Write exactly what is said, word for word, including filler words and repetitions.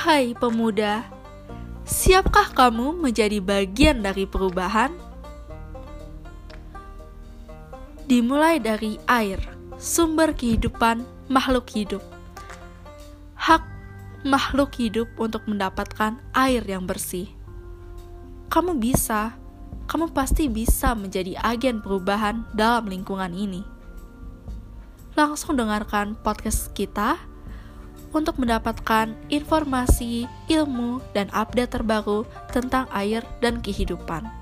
Wahai pemuda, siapkah kamu menjadi bagian dari perubahan? Dimulai dari air, sumber kehidupan makhluk hidup. Hak makhluk hidup untuk mendapatkan air yang bersih. Kamu bisa, kamu pasti bisa menjadi agen perubahan dalam lingkungan ini. Langsung dengarkan podcast kita untuk mendapatkan informasi, ilmu, dan update terbaru tentang air dan kehidupan.